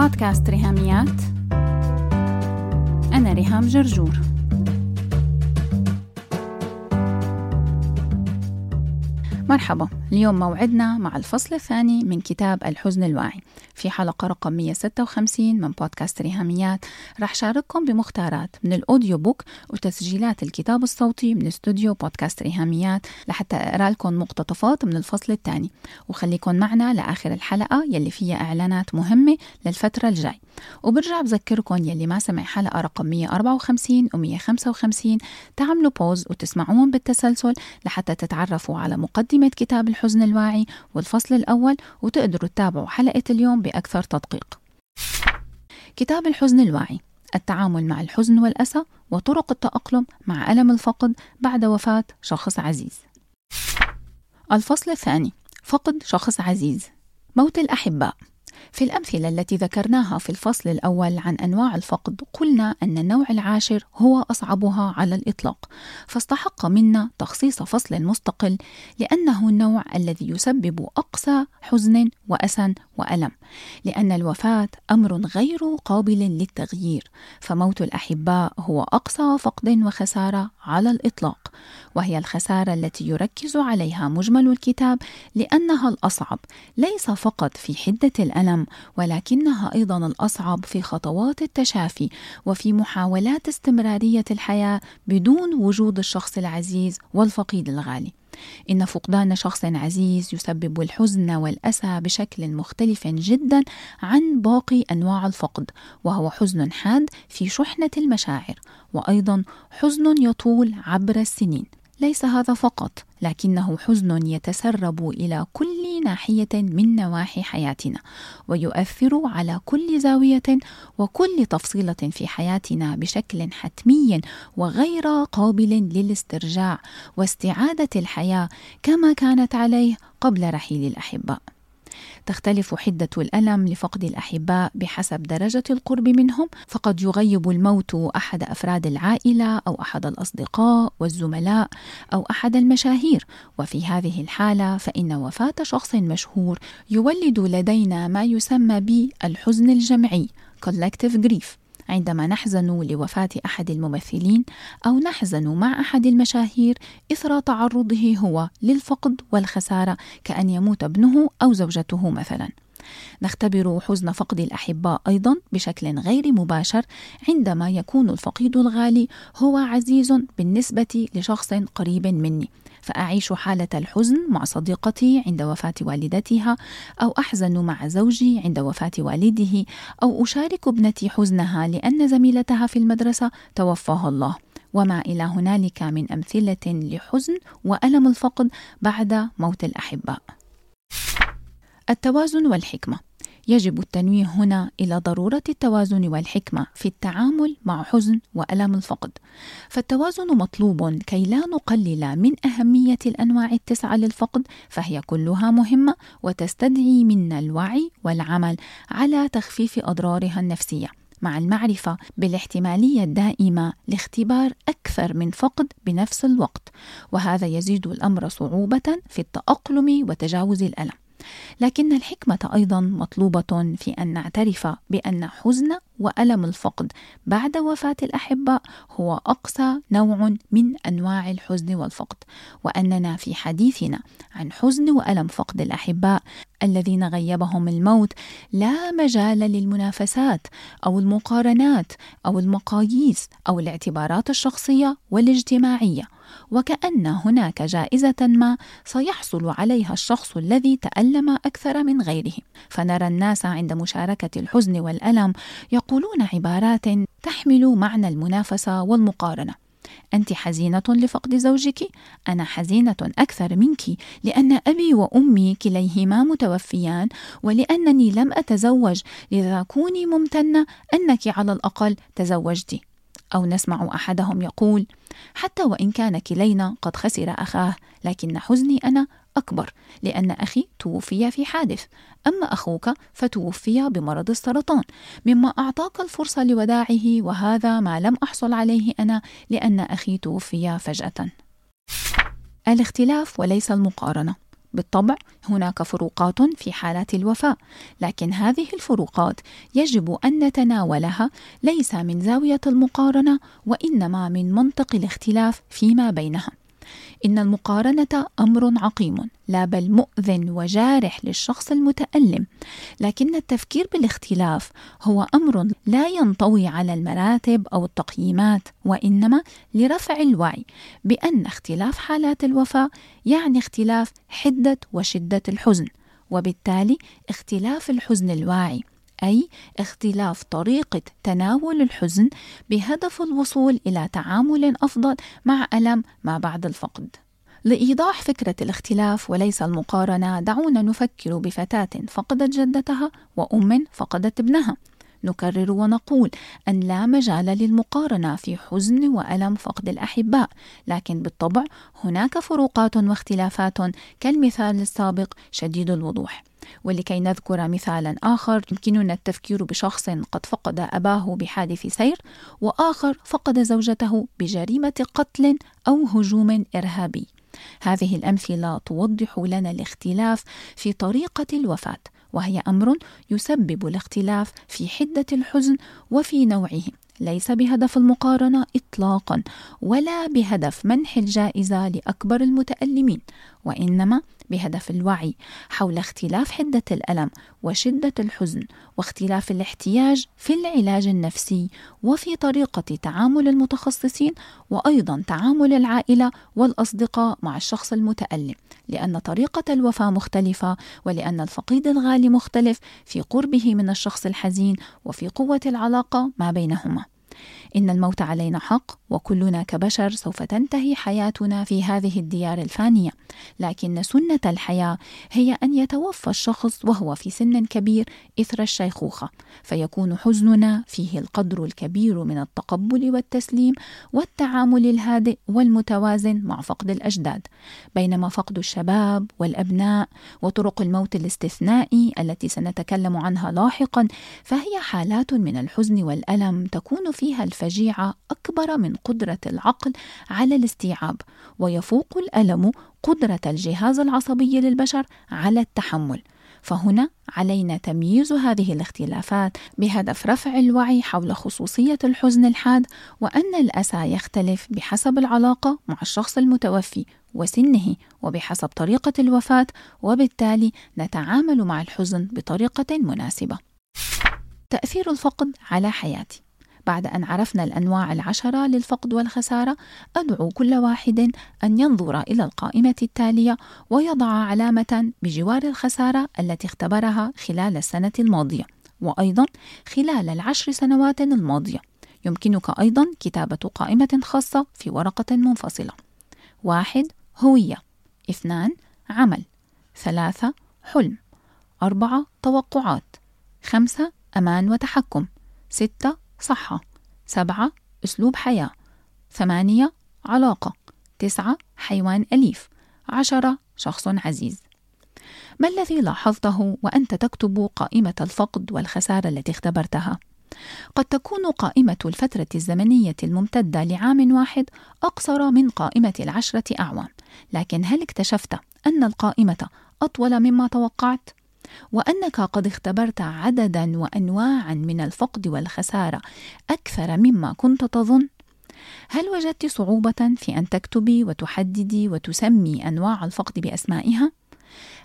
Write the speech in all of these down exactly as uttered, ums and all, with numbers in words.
بودكاست ريهاميات. أنا رهام جرجور. مرحبا، اليوم موعدنا مع الفصل الثاني من كتاب الحزن الواعي في حلقة رقم مئة وستة وخمسين من بودكاست ريهاميات. رح شارككم بمختارات من الأوديو بوك وتسجيلات الكتاب الصوتي من استوديو بودكاست ريهاميات لحتى أقرأ لكم مقتطفات من الفصل الثاني، وخليكم معنا لآخر الحلقة يلي فيها إعلانات مهمة للفترة الجاي. وبرجع بذكركم يلي ما سمع حلقة رقم مئة وأربعة وخمسين و مئة وخمسة وخمسين تعملوا بوز وتسمعون بالتسلسل لحتى تتعرفوا على مقدمة كتاب الحزن الواعي والفصل الأول، وتقدروا تتابعوا حلقة اليوم بأكثر تدقيق. كتاب الحزن الواعي: التعامل مع الحزن والأسى وطرق التأقلم مع ألم الفقد بعد وفاة شخص عزيز. الفصل الثاني: فقد شخص عزيز، موت الأحباء. في الأمثلة التي ذكرناها في الفصل الأول عن أنواع الفقد، قلنا أن النوع العاشر هو أصعبها على الإطلاق، فاستحق منا تخصيص فصل مستقل لأنه النوع الذي يسبب أقصى حزن وأسى وألم، لأن الوفاة أمر غير قابل للتغيير، فموت الأحباء هو أقصى فقد وخسارة على الإطلاق، وهي الخسارة التي يركز عليها مجمل الكتاب لأنها الأصعب، ليس فقط في حدة الألم ولكنها أيضا الأصعب في خطوات التشافي وفي محاولات استمرارية الحياة بدون وجود الشخص العزيز والفقيد الغالي. إن فقدان شخص عزيز يسبب الحزن والأسى بشكل مختلف جدا عن باقي أنواع الفقد، وهو حزن حاد في شحنة المشاعر، وأيضا حزن يطول عبر السنين. ليس هذا فقط، لكنه حزن يتسرب إلى كل ناحية من نواحي حياتنا، ويؤثر على كل زاوية وكل تفصيلة في حياتنا بشكل حتمي وغير قابل للاسترجاع واستعادة الحياة كما كانت عليه قبل رحيل الأحباء. تختلف حدة الألم لفقد الأحباء بحسب درجة القرب منهم، فقد يغيب الموت أحد أفراد العائلة أو أحد الأصدقاء والزملاء أو أحد المشاهير، وفي هذه الحالة فإن وفاة شخص مشهور يولد لدينا ما يسمى بالحزن الجمعي collective grief، عندما نحزن لوفاة أحد الممثلين أو نحزن مع أحد المشاهير إثر تعرضه هو للفقد والخسارة، كأن يموت ابنه أو زوجته مثلاً. نختبر حزن فقد الأحباء أيضاً بشكل غير مباشر عندما يكون الفقيد الغالي هو عزيز بالنسبة لشخص قريب مني، فأعيش حالة الحزن مع صديقتي عند وفاة والدتها، أو أحزن مع زوجي عند وفاة والده، أو أشارك ابنتي حزنها لأن زميلتها في المدرسة توفاها الله، وما إلى هنالك من أمثلة لحزن وألم الفقد بعد موت الأحباء. التوازن والحكمة: يجب التنويه هنا إلى ضرورة التوازن والحكمة في التعامل مع حزن وألم الفقد، فالتوازن مطلوب كي لا نقلل من أهمية الأنواع التسعة للفقد، فهي كلها مهمة وتستدعي منا الوعي والعمل على تخفيف أضرارها النفسية، مع المعرفة بالاحتمالية الدائمة لاختبار أكثر من فقد بنفس الوقت، وهذا يزيد الأمر صعوبة في التأقلم وتجاوز الألم. لكن الحكمة أيضا مطلوبة في أن نعترف بأن حزن وألم الفقد بعد وفاة الأحباء هو أقصى نوع من أنواع الحزن والفقد، وأننا في حديثنا عن حزن وألم فقد الأحباء الذين غيبهم الموت لا مجال للمنافسات أو المقارنات أو المقاييس أو الاعتبارات الشخصية والاجتماعية، وكأن هناك جائزة ما سيحصل عليها الشخص الذي تألم أكثر من غيره، فنرى الناس عند مشاركة الحزن والألم يقولون عبارات تحمل معنى المنافسة والمقارنة: أنت حزينة لفقد زوجك، أنا حزينة أكثر منك لأن أبي وأمي كليهما متوفيان ولأنني لم أتزوج، لذا كوني ممتنة أنك على الأقل تزوجتي. أو نسمع أحدهم يقول: حتى وإن كان كلينا قد خسر أخاه لكن حزني أنا أكبر لأن أخي توفي في حادث، أما أخوك فتوفي بمرض السرطان مما أعطاك الفرصة لوداعه، وهذا ما لم أحصل عليه أنا لأن أخي توفي فجأة. الاختلاف وليس المقارنة: بالطبع هناك فروقات في حالات الوفاة، لكن هذه الفروقات يجب أن نتناولها ليس من زاوية المقارنة وإنما من منطق الاختلاف فيما بينها. إن المقارنة أمر عقيم لا بل مؤذٍ وجارح للشخص المتألم، لكن التفكير بالاختلاف هو أمر لا ينطوي على المراتب أو التقييمات، وإنما لرفع الوعي بأن اختلاف حالات الوفاة يعني اختلاف حدة وشدة الحزن، وبالتالي اختلاف الحزن الواعي، أي اختلاف طريقة تناول الحزن بهدف الوصول إلى تعامل أفضل مع ألم ما بعد الفقد. لإيضاح فكرة الاختلاف وليس المقارنة، دعونا نفكر بفتاة فقدت جدتها وأم فقدت ابنها. نكرر ونقول أن لا مجال للمقارنة في حزن وألم فقد الأحباء، لكن بالطبع هناك فروقات واختلافات كالمثال السابق شديد الوضوح. ولكي نذكر مثالا آخر، يمكننا التفكير بشخص قد فقد أباه بحادث سير، وآخر فقد زوجته بجريمة قتل أو هجوم إرهابي. هذه الأمثلة توضح لنا الاختلاف في طريقة الوفاة، وهي أمر يسبب الاختلاف في حدة الحزن وفي نوعه، ليس بهدف المقارنة إطلاقا ولا بهدف منح الجائزة لأكبر المتألمين، وإنما بهدف الوعي حول اختلاف حدة الألم وشدة الحزن، واختلاف الاحتياج في العلاج النفسي وفي طريقة تعامل المتخصصين، وأيضا تعامل العائلة والأصدقاء مع الشخص المتألم، لأن طريقة الوفاة مختلفة، ولأن الفقيد الغالي مختلف في قربه من الشخص الحزين وفي قوة العلاقة ما بينهما. إن الموت علينا حق، وكلنا كبشر سوف تنتهي حياتنا في هذه الديار الفانية، لكن سنة الحياة هي أن يتوفى الشخص وهو في سن كبير إثر الشيخوخة، فيكون حزننا فيه القدر الكبير من التقبل والتسليم والتعامل الهادئ والمتوازن مع فقد الأجداد، بينما فقد الشباب والأبناء وطرق الموت الاستثنائي التي سنتكلم عنها لاحقا فهي حالات من الحزن والألم تكون فيها الفجيعة أكبر من قدرة العقل على الاستيعاب، ويفوق الألم قدرة الجهاز العصبي للبشر على التحمل. فهنا علينا تمييز هذه الاختلافات بهدف رفع الوعي حول خصوصية الحزن الحاد، وأن الأسى يختلف بحسب العلاقة مع الشخص المتوفي وسنه وبحسب طريقة الوفاة، وبالتالي نتعامل مع الحزن بطريقة مناسبة. تأثير الفقد على حياتي. بعد أن عرفنا الأنواع العشرة للفقد والخسارة، أدعو كل واحد أن ينظر إلى القائمة التالية ويضع علامة بجوار الخسارة التي اختبرها خلال السنة الماضية، وأيضا خلال العشر سنوات الماضية. يمكنك أيضا كتابة قائمة خاصة في ورقة منفصلة. واحد هوية، اثنان عمل، ثلاثة حلم، أربعة توقعات، خمسة أمان وتحكم، ستة صحة، سبعة أسلوب حياة، ثمانية علاقة، تسعة حيوان أليف، عشرة شخص عزيز. ما الذي لاحظته وأنت تكتب قائمة الفقد والخسارة التي اختبرتها؟ قد تكون قائمة الفترة الزمنية الممتدة لعام واحد أقصر من قائمة العشرة أعوام، لكن هل اكتشفت أن القائمة أطول مما توقعت؟ وأنك قد اختبرت عددا وأنواعا من الفقد والخسارة أكثر مما كنت تظن؟ هل وجدت صعوبة في أن تكتبي وتحددي وتسمي أنواع الفقد بأسمائها؟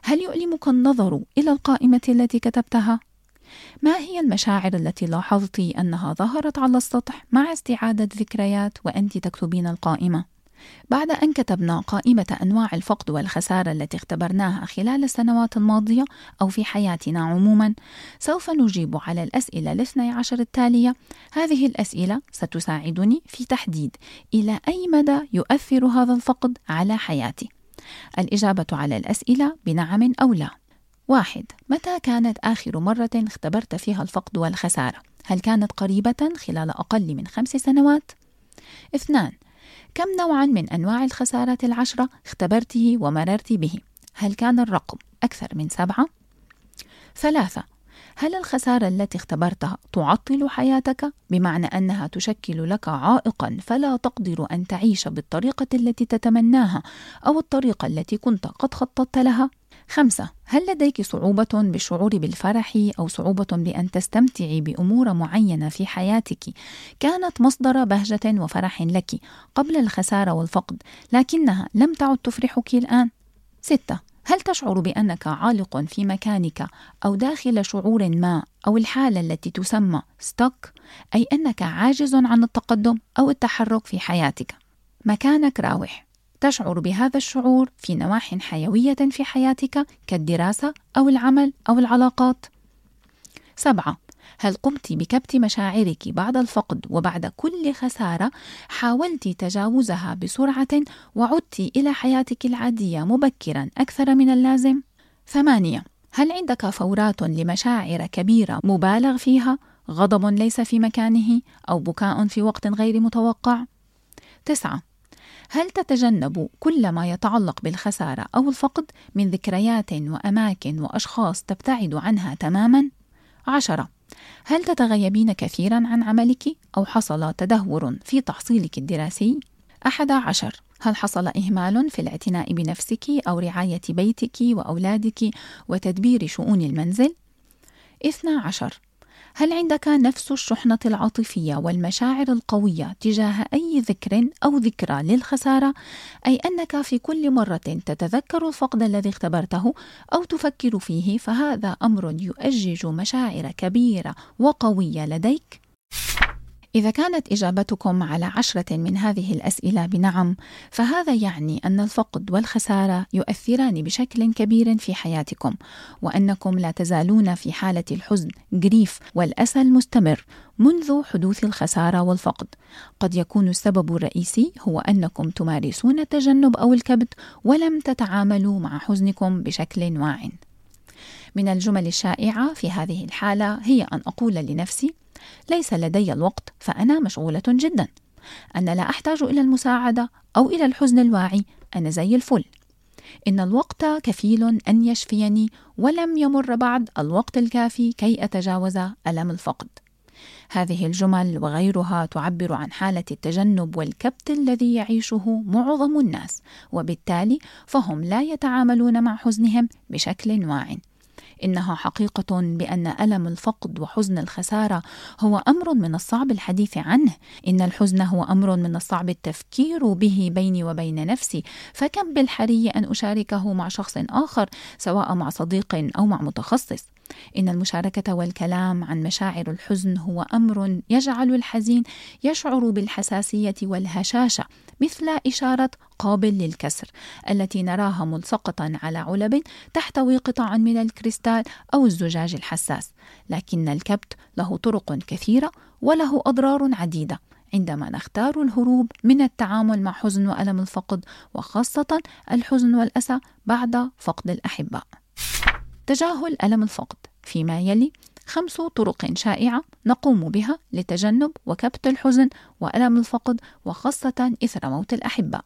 هل يؤلمك النظر إلى القائمة التي كتبتها؟ ما هي المشاعر التي لاحظت أنها ظهرت على السطح مع استعادة ذكريات وأنت تكتبين القائمة؟ بعد أن كتبنا قائمة أنواع الفقد والخسارة التي اختبرناها خلال السنوات الماضية أو في حياتنا عموما، سوف نجيب على الأسئلة الاثني عشر التالية. هذه الأسئلة ستساعدني في تحديد إلى أي مدى يؤثر هذا الفقد على حياتي. الإجابة على الأسئلة بنعم أو لا. واحد، متى كانت آخر مرة اختبرت فيها الفقد والخسارة؟ هل كانت قريبة خلال أقل من خمس سنوات؟ اثنان، كم نوعا من أنواع الخسارات العشرة اختبرته ومررت به؟ هل كان الرقم أكثر من سبعة؟ ثلاثة، هل الخسارة التي اختبرتها تعطل حياتك؟ بمعنى أنها تشكل لك عائقا فلا تقدر أن تعيش بالطريقة التي تتمناها أو الطريقة التي كنت قد خططت لها؟ خمسة، هل لديك صعوبة بالشعور بالفرح أو صعوبة بأن تستمتعي بأمور معينة في حياتك كانت مصدر بهجة وفرح لك قبل الخسارة والفقد لكنها لم تعد تفرحك الآن؟ ستة، هل تشعر بأنك عالق في مكانك أو داخل شعور ما أو الحالة التي تسمى ستوك، أي أنك عاجز عن التقدم أو التحرك في حياتك؟ مكانك راوح. تشعر بهذا الشعور في نواحٍ حيوية في حياتك كالدراسة أو العمل أو العلاقات. سبعة، هل قمت بكبت مشاعرك بعد الفقد وبعد كل خسارة حاولت تجاوزها بسرعة وعدت إلى حياتك العادية مبكرا أكثر من اللازم؟ ثمانية، هل عندك فورات لمشاعر كبيرة مبالغ فيها، غضب ليس في مكانه أو بكاء في وقت غير متوقع؟ تسعة، هل تتجنب كل ما يتعلق بالخسارة أو الفقد من ذكريات وأماكن وأشخاص تبتعد عنها تماما؟ عشرة، هل تتغيبين كثيرا عن عملك أو حصل تدهور في تحصيلك الدراسي؟ أحد عشر، هل حصل إهمال في الاعتناء بنفسك أو رعاية بيتك وأولادك وتدبير شؤون المنزل؟ اثنى عشر، هل عندك نفس الشحنة العاطفية والمشاعر القوية تجاه أي ذكر أو ذكرى للخسارة، أي أنك في كل مرة تتذكر الفقد الذي اختبرته أو تفكر فيه فهذا أمر يؤجج مشاعر كبيرة وقوية لديك؟ إذا كانت إجابتكم على عشرة من هذه الأسئلة بنعم، فهذا يعني أن الفقد والخسارة يؤثران بشكل كبير في حياتكم، وأنكم لا تزالون في حالة الحزن، جريف والأسى المستمر منذ حدوث الخسارة والفقد. قد يكون السبب الرئيسي هو أنكم تمارسون التجنب أو الكبت ولم تتعاملوا مع حزنكم بشكل واعٍ. من الجمل الشائعة في هذه الحالة هي أن أقول لنفسي: ليس لدي الوقت فأنا مشغولة جدا، أنا لا أحتاج إلى المساعدة أو إلى الحزن الواعي، أنا زي الفل، إن الوقت كفيل أن يشفيني ولم يمر بعد الوقت الكافي كي أتجاوز ألم الفقد. هذه الجمل وغيرها تعبر عن حالة التجنب والكبت الذي يعيشه معظم الناس، وبالتالي فهم لا يتعاملون مع حزنهم بشكل واعٍ. إنها حقيقة بأن ألم الفقد وحزن الخسارة هو أمر من الصعب الحديث عنه، إن الحزن هو أمر من الصعب التفكير به بيني وبين نفسي، فكم بالحري أن أشاركه مع شخص آخر سواء مع صديق أو مع متخصص. إن المشاركة والكلام عن مشاعر الحزن هو أمر يجعل الحزين يشعر بالحساسية والهشاشة، مثل إشارة قابل للكسر التي نراها ملصقة على علب تحتوي قطعا من الكريستال أو الزجاج الحساس. لكن الكبت له طرق كثيرة وله أضرار عديدة عندما نختار الهروب من التعامل مع حزن وألم الفقد، وخاصة الحزن والأسى بعد فقد الأحباء. تجاهل ألم الفقد. فيما يلي خمس طرق شائعة نقوم بها لتجنب وكبت الحزن وألم الفقد، وخاصة إثر موت الأحباء.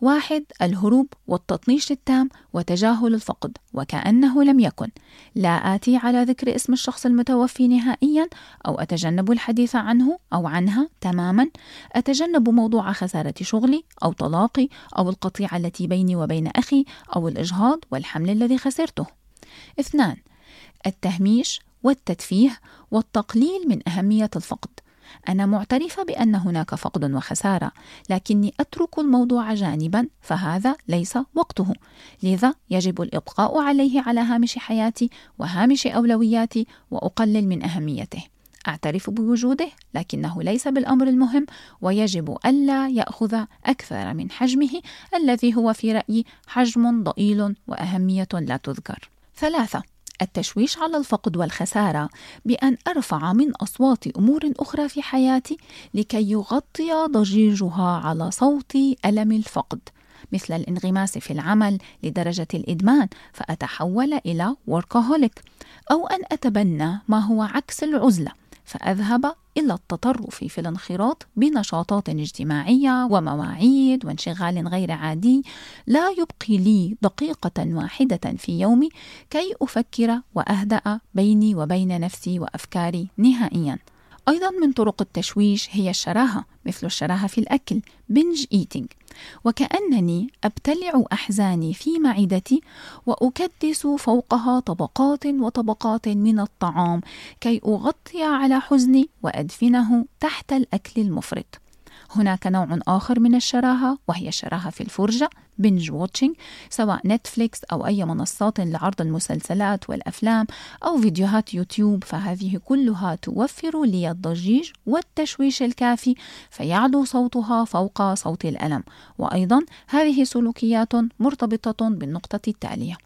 واحد، الهروب والتطنيش التام وتجاهل الفقد وكأنه لم يكن، لا آتي على ذكر اسم الشخص المتوفي نهائيا، أو أتجنب الحديث عنه أو عنها تماما، أتجنب موضوع خسارة شغلي أو طلاقي أو القطيعة التي بيني وبين أخي أو الإجهاض والحمل الذي خسرته. اثنان، التهميش والتدفيه والتقليل من أهمية الفقد. أنا معترفة بأن هناك فقد وخسارة، لكني أترك الموضوع جانبا فهذا ليس وقته، لذا يجب الإبقاء عليه على هامش حياتي وهامش أولوياتي وأقلل من أهميته. أعترف بوجوده لكنه ليس بالأمر المهم، ويجب ألا يأخذ أكثر من حجمه الذي هو في رأيي حجم ضئيل وأهمية لا تذكر. ثلاثة، التشويش على الفقد والخسارة بأن أرفع من أصوات أمور أخرى في حياتي لكي يغطي ضجيجها على صوت ألم الفقد، مثل الانغماس في العمل لدرجة الإدمان فأتحول إلى workaholic، أو أن أتبنى ما هو عكس العزلة فأذهب إلى التطرف في الانخراط بنشاطات اجتماعية ومواعيد وانشغال غير عادي لا يبقي لي دقيقة واحدة في يومي كي أفكر وأهدأ بيني وبين نفسي وأفكاري نهائياً. أيضاً من طرق التشويش هي الشراهة، مثل الشراهة في الأكل binge eating، وكأنني أبتلع أحزاني في معدتي وأكدس فوقها طبقات وطبقات من الطعام كي أغطي على حزني وأدفنه تحت الأكل المفرط. هناك نوع آخر من الشراهة وهي الشراهة في الفرجة binge watching، سواء نتفليكس أو أي منصات لعرض المسلسلات والأفلام أو فيديوهات يوتيوب، فهذه كلها توفر لي الضجيج والتشويش الكافي فيعلو صوتها فوق صوت الألم. وأيضا هذه سلوكيات مرتبطة بالنقطة التالية.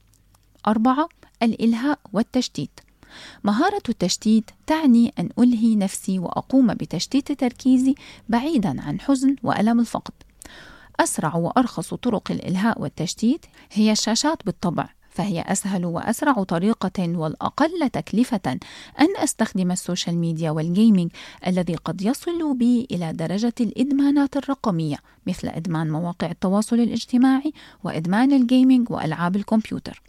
أربعة، الإلهاء والتشتيت. مهارة التشتيت تعني أن ألهي نفسي وأقوم بتشتيت تركيزي بعيداً عن حزن وألم الفقد. أسرع وأرخص طرق الإلهاء والتشتيت هي الشاشات بالطبع، فهي أسهل وأسرع طريقة والأقل تكلفة أن أستخدم السوشيال ميديا والجيمينج الذي قد يصل بي إلى درجة الإدمانات الرقمية، مثل إدمان مواقع التواصل الاجتماعي وإدمان الجيمينج وألعاب الكمبيوتر.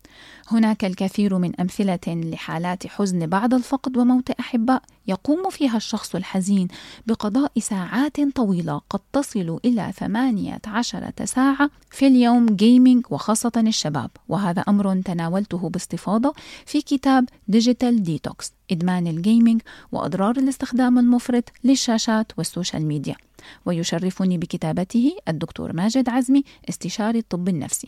هناك الكثير من أمثلة لحالات حزن بعد الفقد وموت أحباء يقوم فيها الشخص الحزين بقضاء ساعات طويلة قد تصل إلى ثمانية عشر ساعة في اليوم جيمينج، وخاصة الشباب. وهذا أمر تناولته باستفاضة في كتاب ديجيتال ديتوكس، إدمان الجيمينج وأضرار الاستخدام المفرط للشاشات والسوشيال ميديا، ويشرفني بكتابته الدكتور ماجد عزمي استشاري الطب النفسي.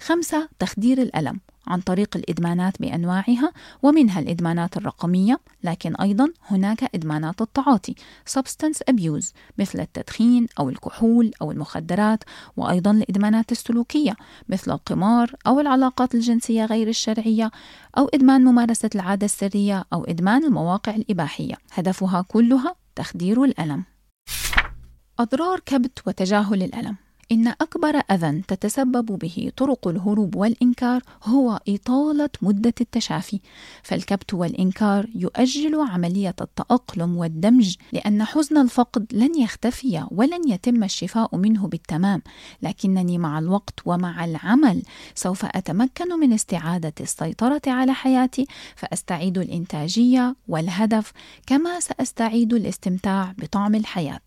خمسة، تخدير الألم عن طريق الإدمانات بأنواعها، ومنها الإدمانات الرقمية، لكن أيضا هناك إدمانات التعاطي substance abuse، مثل التدخين أو الكحول أو المخدرات، وأيضا الإدمانات السلوكية مثل القمار أو العلاقات الجنسية غير الشرعية، أو إدمان ممارسة العادة السرية، أو إدمان المواقع الإباحية. هدفها كلها تخدير الألم. أضرار كبت وتجاهل الألم. إن أكبر أذى تتسبب به طرق الهروب والإنكار هو إطالة مدة التشافي، فالكبت والإنكار يؤجل عملية التأقلم والدمج، لأن حزن الفقد لن يختفي ولن يتم الشفاء منه بالتمام، لكنني مع الوقت ومع العمل سوف أتمكن من استعادة السيطرة على حياتي، فأستعيد الإنتاجية والهدف، كما سأستعيد الاستمتاع بطعم الحياة.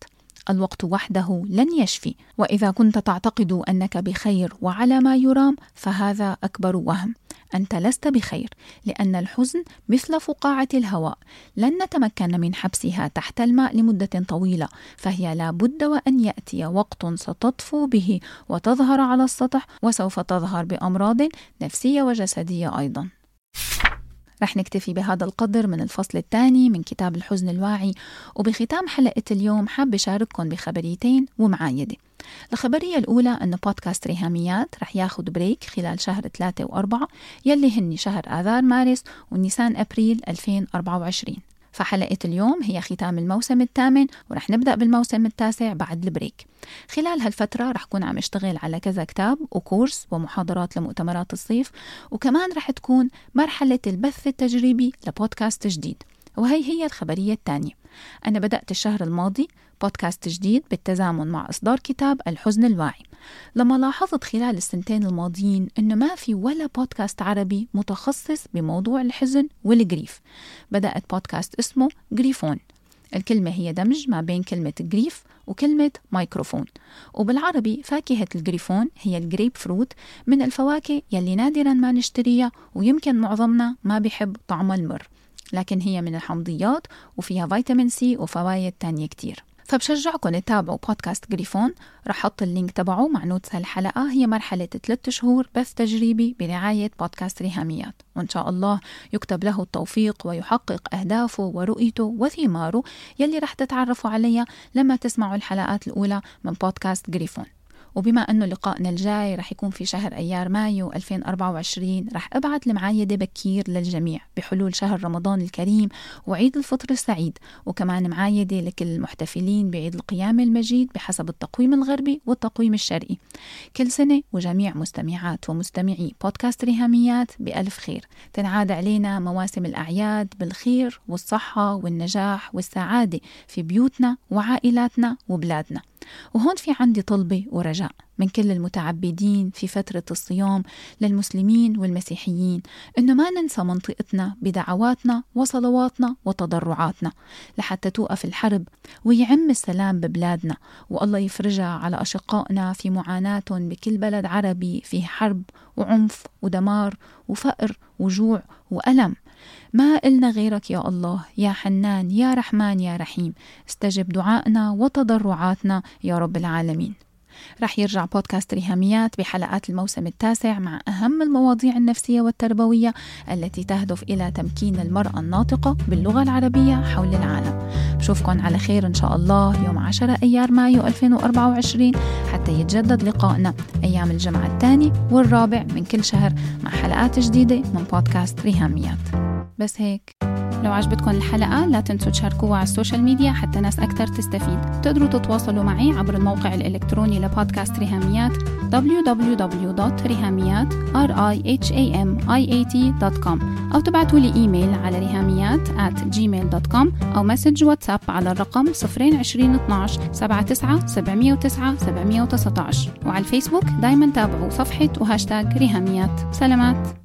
الوقت وحده لن يشفي، وإذا كنت تعتقد أنك بخير وعلى ما يرام فهذا أكبر وهم. أنت لست بخير، لأن الحزن مثل فقاعة الهواء، لن نتمكن من حبسها تحت الماء لمدة طويلة، فهي لا بد وأن يأتي وقت ستطفو به وتظهر على السطح، وسوف تظهر بأمراض نفسية وجسدية أيضاً. رح نكتفي بهذا القدر من الفصل الثاني من كتاب الحزن الواعي. وبختام حلقة اليوم حاب أشارككم بخبريتين ومعايدة. الخبرية الأولى أن بودكاست ريهاميات رح ياخد بريك خلال شهر ثلاثة وأربعة، يلي هن شهر آذار مارس ونيسان أبريل ألفين وأربعة وعشرين. فحلقة اليوم هي ختام الموسم الثامن، ورح نبدأ بالموسم التاسع بعد البريك. خلال هالفترة رح كون عم اشتغل على كذا كتاب وكورس ومحاضرات لمؤتمرات الصيف، وكمان رح تكون مرحلة البث التجريبي لبودكاست جديد. وهي هي الخبرية الثانية. أنا بدأت الشهر الماضي بودكاست جديد بالتزامن مع إصدار كتاب الحزن الواعي، لما لاحظت خلال السنتين الماضيين أنه ما في ولا بودكاست عربي متخصص بموضوع الحزن والجريف، بدأت بودكاست اسمه جريفون. الكلمة هي دمج ما بين كلمة جريف وكلمة مايكروفون، وبالعربي فاكهة الجريفون هي الجريب فروت، من الفواكه يلي نادرا ما نشتريها ويمكن معظمنا ما بيحب طعم المر، لكن هي من الحمضيات وفيها فيتامين سي وفوائد تانية كتير. فبشجعكم تتابعوا بودكاست جريفون، رح حط اللينك تبعه مع نوتس هالحلقة. هي مرحلة ثلاثة شهور بث تجريبي برعاية بودكاست ريهاميات، وإن شاء الله يكتب له التوفيق ويحقق أهدافه ورؤيته وثماره يلي رح تتعرفوا عليها لما تسمعوا الحلقات الأولى من بودكاست جريفون. وبما أنه لقائنا الجاي رح يكون في شهر أيار مايو ألفين وأربعة وعشرين، رح أبعث المعايدة بكير للجميع بحلول شهر رمضان الكريم وعيد الفطر السعيد، وكمان معايدة لكل المحتفلين بعيد القيامة المجيد بحسب التقويم الغربي والتقويم الشرقي. كل سنة وجميع مستمعات ومستمعي بودكاست ريهاميات بألف خير. تنعاد علينا مواسم الأعياد بالخير والصحة والنجاح والسعادة في بيوتنا وعائلاتنا وبلادنا. وهون في عندي طلبة ورجاء من كل المتعبدين في فترة الصيام للمسلمين والمسيحيين، إنه ما ننسى منطقتنا بدعواتنا وصلواتنا وتضرعاتنا لحتى توقف الحرب ويعم السلام ببلادنا، والله يفرجها على أشقائنا في معاناتهم بكل بلد عربي فيه حرب وعنف ودمار وفقر وجوع وألم. ما إلنا غيرك يا الله، يا حنان يا رحمن يا رحيم، استجب دعائنا وتضرعاتنا يا رب العالمين. رح يرجع بودكاست ريهاميات بحلقات الموسم التاسع مع أهم المواضيع النفسية والتربوية التي تهدف إلى تمكين المرأة الناطقة باللغة العربية حول العالم. بشوفكن على خير إن شاء الله يوم عشرة أيار مايو ألفين وأربعة وعشرين حتى يتجدد لقائنا أيام الجمعة الثاني والرابع من كل شهر مع حلقات جديدة من بودكاست ريهاميات. بس هيك، لو عجبتكم الحلقة لا تنسوا تشاركوها على السوشيال ميديا حتى ناس أكثر تستفيد. تقدروا تتواصلوا معي عبر الموقع الإلكتروني لبودكاست ريهاميات دبليو دبليو دبليو دوت ريهاميات دوت كوم أو تبعتوا لي إيميل على ريهاميات آت جيميل دوت كوم أو مسج واتساب على الرقم صفرين عشرين اثناعش سبعة تسعة سبعمية وتسعة سبعمية وتسعة عشر. وعلى الفيسبوك دايما تابعوا صفحة وهاشتاج ريهاميات. سلامات.